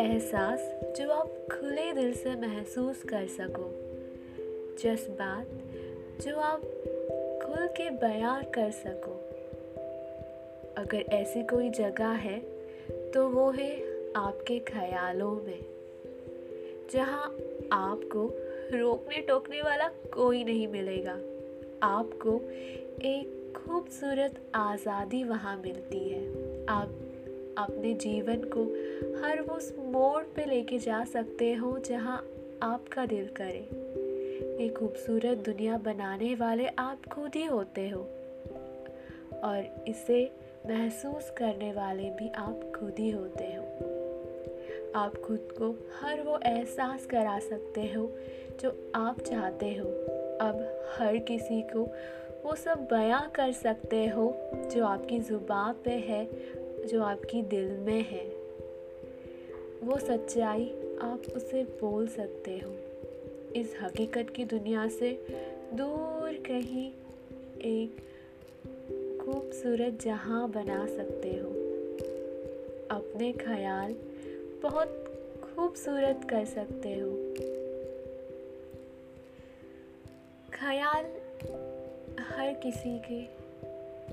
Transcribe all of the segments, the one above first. एहसास जो आप खुले दिल से महसूस कर सको, जज्बात जो आप खुल के बयां कर सको। अगर ऐसी कोई जगह है तो वो है आपके ख्यालों में, जहां आपको रोकने टोकने वाला कोई नहीं मिलेगा। आपको एक खूबसूरत आज़ादी वहाँ मिलती है। आप अपने जीवन को हर उस मोड़ पे लेके जा सकते हो जहाँ आपका दिल करे। एक खूबसूरत दुनिया बनाने वाले आप खुद ही होते हो और इसे महसूस करने वाले भी आप खुद ही होते हो। आप खुद को हर वो एहसास करा सकते हो जो आप चाहते हो। अब हर किसी को वो सब बयां कर सकते हो जो आपकी ज़ुबान पे है, जो आपकी दिल में है। वो सच्चाई आप उसे बोल सकते हो। इस हकीकत की दुनिया से दूर कहीं एक खूबसूरत जहां बना सकते हो। अपने ख्याल बहुत खूबसूरत कर सकते हो। ख्याल हर किसी के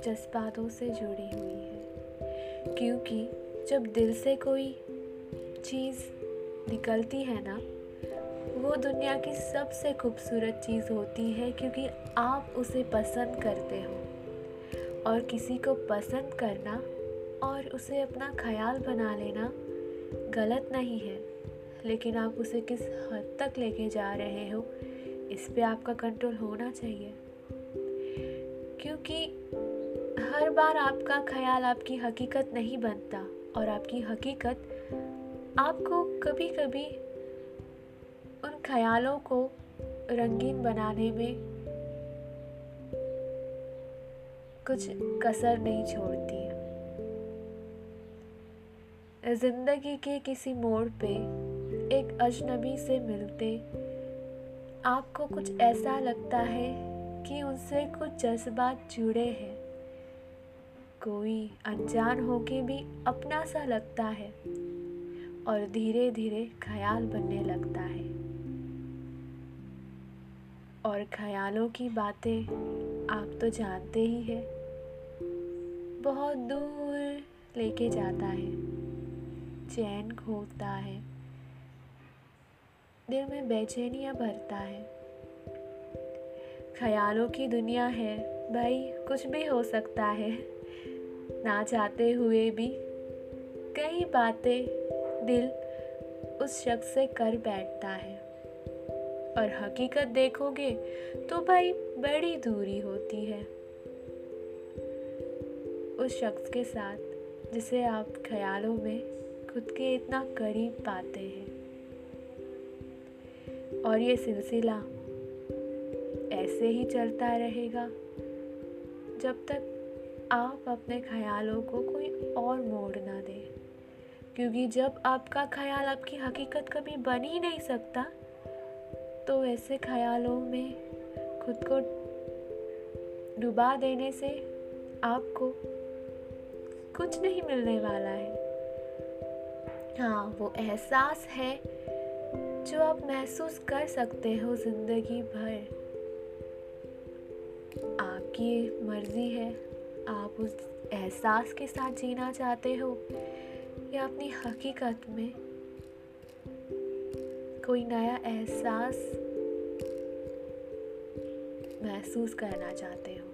जज्बातों से जुड़ी हुई है, क्योंकि जब दिल से कोई चीज़ निकलती है ना, वो दुनिया की सबसे खूबसूरत चीज़ होती है, क्योंकि आप उसे पसंद करते हो। और किसी को पसंद करना और उसे अपना ख्याल बना लेना गलत नहीं है, लेकिन आप उसे किस हद तक लेके जा रहे हो, इस पे आपका कंट्रोल होना चाहिए। क्योंकि हर बार आपका ख्याल आपकी हकीकत नहीं बनता, और आपकी हकीकत आपको कभी कभी उन ख्यालों को रंगीन बनाने में कुछ कसर नहीं छोड़ती है। ज़िंदगी के किसी मोड़ पे एक अजनबी से मिलते आपको कुछ ऐसा लगता है कि उनसे कुछ जज्बात जुड़े हैं। कोई अनजान होके भी अपना सा लगता है और धीरे धीरे ख्याल बनने लगता है। और ख्यालों की बातें आप तो जानते ही हैं, बहुत दूर लेके जाता है, चैन खोता है, दिल में बेचैनियाँ भरता है। ख्यालों की दुनिया है भाई, कुछ भी हो सकता है। ना चाहते हुए भी कई बातें दिल उस शख्स से कर बैठता है। और हकीकत देखोगे तो भाई बड़ी दूरी होती है उस शख्स के साथ जिसे आप ख्यालों में खुद के इतना करीब पाते हैं। और ये सिलसिला ऐसे ही चलता रहेगा जब तक आप अपने ख्यालों को कोई और मोड़ ना दे, क्योंकि जब आपका ख्याल आपकी हकीकत कभी बन ही नहीं सकता, तो ऐसे ख्यालों में खुद को डुबा देने से आपको कुछ नहीं मिलने वाला है। हाँ, वो एहसास है जो आप महसूस कर सकते हो ज़िंदगी भर। आपकी मर्ज़ी है, आप उस एहसास के साथ जीना चाहते हो या अपनी हकीकत में कोई नया एहसास महसूस करना चाहते हो।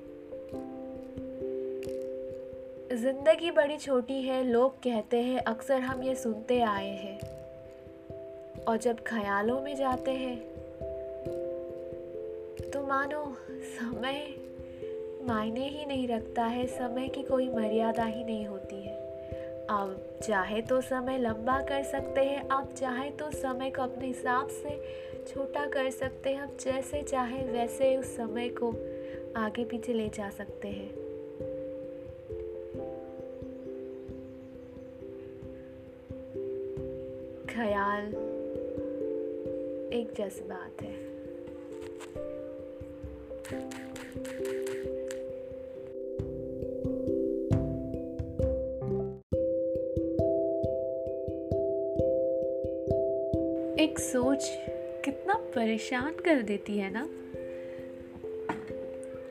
ज़िंदगी बड़ी छोटी है, लोग कहते हैं, अक्सर हम ये सुनते आए हैं। और जब ख्यालों में जाते हैं तो मानो समय मायने ही नहीं रखता है, समय की कोई मर्यादा ही नहीं होती है। आप चाहे तो समय लंबा कर सकते हैं, आप चाहे तो समय को अपने हिसाब से छोटा कर सकते हैं, आप जैसे चाहे वैसे उस समय को आगे पीछे ले जा सकते हैं। ख्याल एक जज्बात है। एक सोच कितना परेशान कर देती है ना।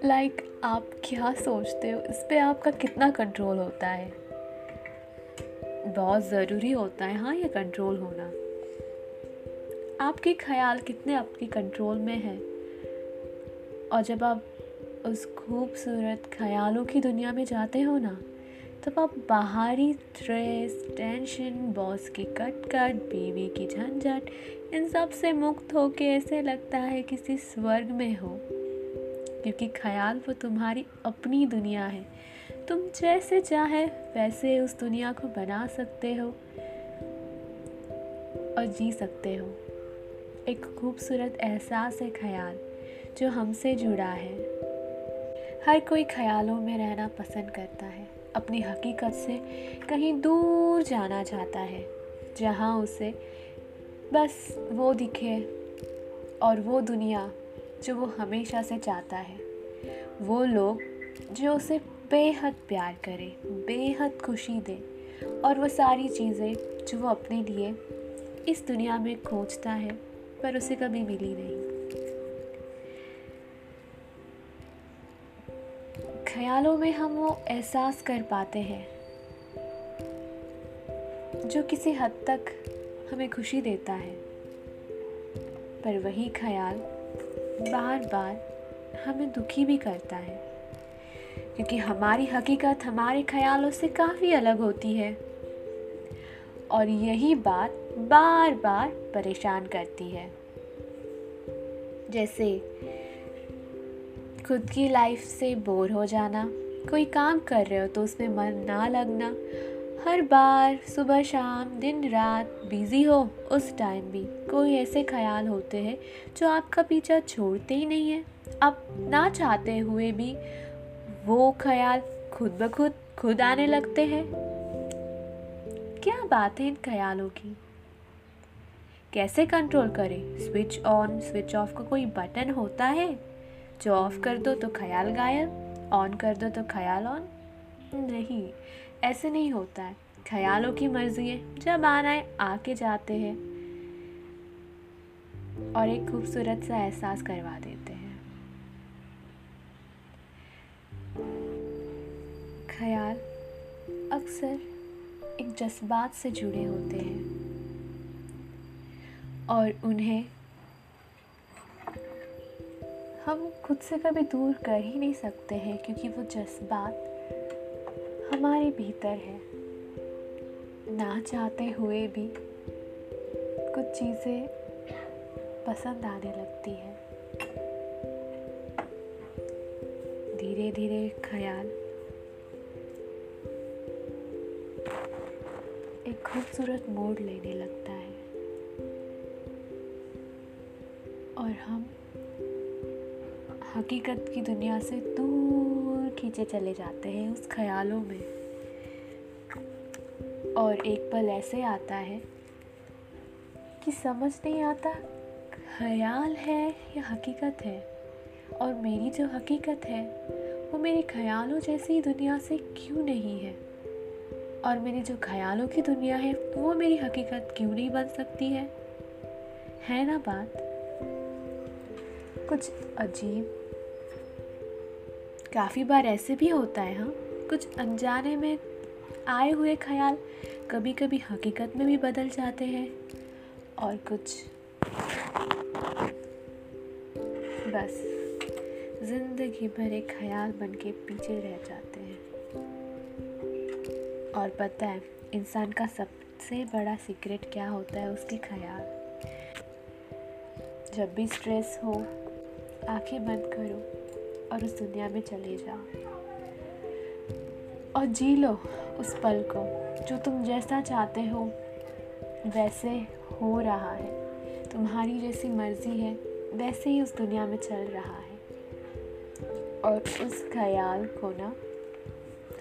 लाइक आप क्या सोचते हो, इस पे आपका कितना कंट्रोल होता है। बहुत ज़रूरी होता है हाँ ये कंट्रोल होना। आपके ख्याल कितने आपके कंट्रोल में है, और जब आप उस खूबसूरत ख्यालों की दुनिया में जाते हो ना, तब आप बाहरी स्ट्रेस, टेंशन, बॉस की कटकट, बीवी की झंझट, इन सब से मुक्त होके ऐसे लगता है किसी स्वर्ग में हो। क्योंकि ख्याल वो तुम्हारी अपनी दुनिया है, तुम जैसे चाहे वैसे उस दुनिया को बना सकते हो और जी सकते हो। एक खूबसूरत एहसास है ख्याल, जो हमसे जुड़ा है। हर कोई ख्यालों में रहना पसंद करता है, अपनी हकीकत से कहीं दूर जाना चाहता है, जहाँ उसे बस वो दिखे और वो दुनिया जो वो हमेशा से चाहता है, वो लोग जो उसे बेहद प्यार करें, बेहद खुशी दें, और वो सारी चीज़ें जो वो अपने लिए इस दुनिया में खोजता है पर उसे कभी मिली नहीं। ख्यालों में हम वो एहसास कर पाते हैं जो किसी हद तक हमें खुशी देता है, पर वही ख्याल बार बार हमें दुखी भी करता है। क्योंकि हमारी हकीकत हमारे ख्यालों से काफ़ी अलग होती है, और यही बात बार बार परेशान करती है। जैसे खुद की लाइफ से बोर हो जाना, कोई काम कर रहे हो तो उसमें मन ना लगना, हर बार सुबह शाम दिन रात बिज़ी हो, उस टाइम भी कोई ऐसे ख्याल होते हैं जो आपका पीछा छोड़ते ही नहीं है। आप ना चाहते हुए भी वो ख्याल खुद ब खुद आने लगते हैं। क्या बात है इन ख्यालों की, कैसे कंट्रोल करें। स्विच ऑन स्विच ऑफ का कोई बटन होता है, जो ऑफ कर दो तो ख्याल गायब, ऑन कर दो तो ख्याल ऑन? नहीं, ऐसे नहीं होता है। ख्यालों की मर्जी है, जब आना है आके जाते हैं और एक खूबसूरत सा एहसास करवा देते हैं। ख्याल अक्सर एक जज्बात से जुड़े होते हैं, और उन्हें हम खुद से कभी दूर कर ही नहीं सकते हैं, क्योंकि वो जज्बात हमारे भीतर है। ना चाहते हुए भी कुछ चीज़ें पसंद आने लगती हैं। धीरे धीरे ख्याल एक खूबसूरत मोड़ लेने लगता है, और हम हकीकत की दुनिया से दूर खींचे चले जाते हैं उस ख्यालों में। और एक पल ऐसे आता है कि समझ नहीं आता ख्याल है या हकीकत है, और मेरी जो हकीकत है वो मेरे ख्यालों जैसी दुनिया से क्यों नहीं है, और मेरी जो ख्यालों की दुनिया है वो मेरी हकीकत क्यों नहीं बन सकती है ना। बात कुछ अजीब, काफ़ी बार ऐसे भी होता है हाँ, कुछ अनजाने में आए हुए ख्याल कभी कभी हकीकत में भी बदल जाते हैं, और कुछ बस जिंदगी भर एक ख्याल बन के पीछे रह जाते हैं। और पता है इंसान का सबसे बड़ा सीक्रेट क्या होता है, उसके ख्याल। जब भी स्ट्रेस हो आंखें बंद करो और उस दुनिया में चले जाओ, और जी लो उस पल को जो तुम जैसा चाहते हो वैसे हो रहा है, तुम्हारी जैसी मर्जी है वैसे ही उस दुनिया में चल रहा है। और उस ख्याल को ना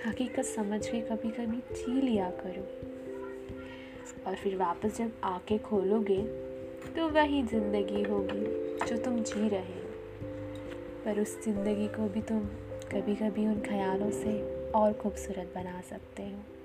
हकीकत समझ के कभी कभी जी लिया करो, और फिर वापस जब आंखें खोलोगे तो वही ज़िंदगी होगी जो तुम जी रहे हो। पर उस ज़िंदगी को भी तुम कभी कभी उन ख्यालों से और खूबसूरत बना सकते हो।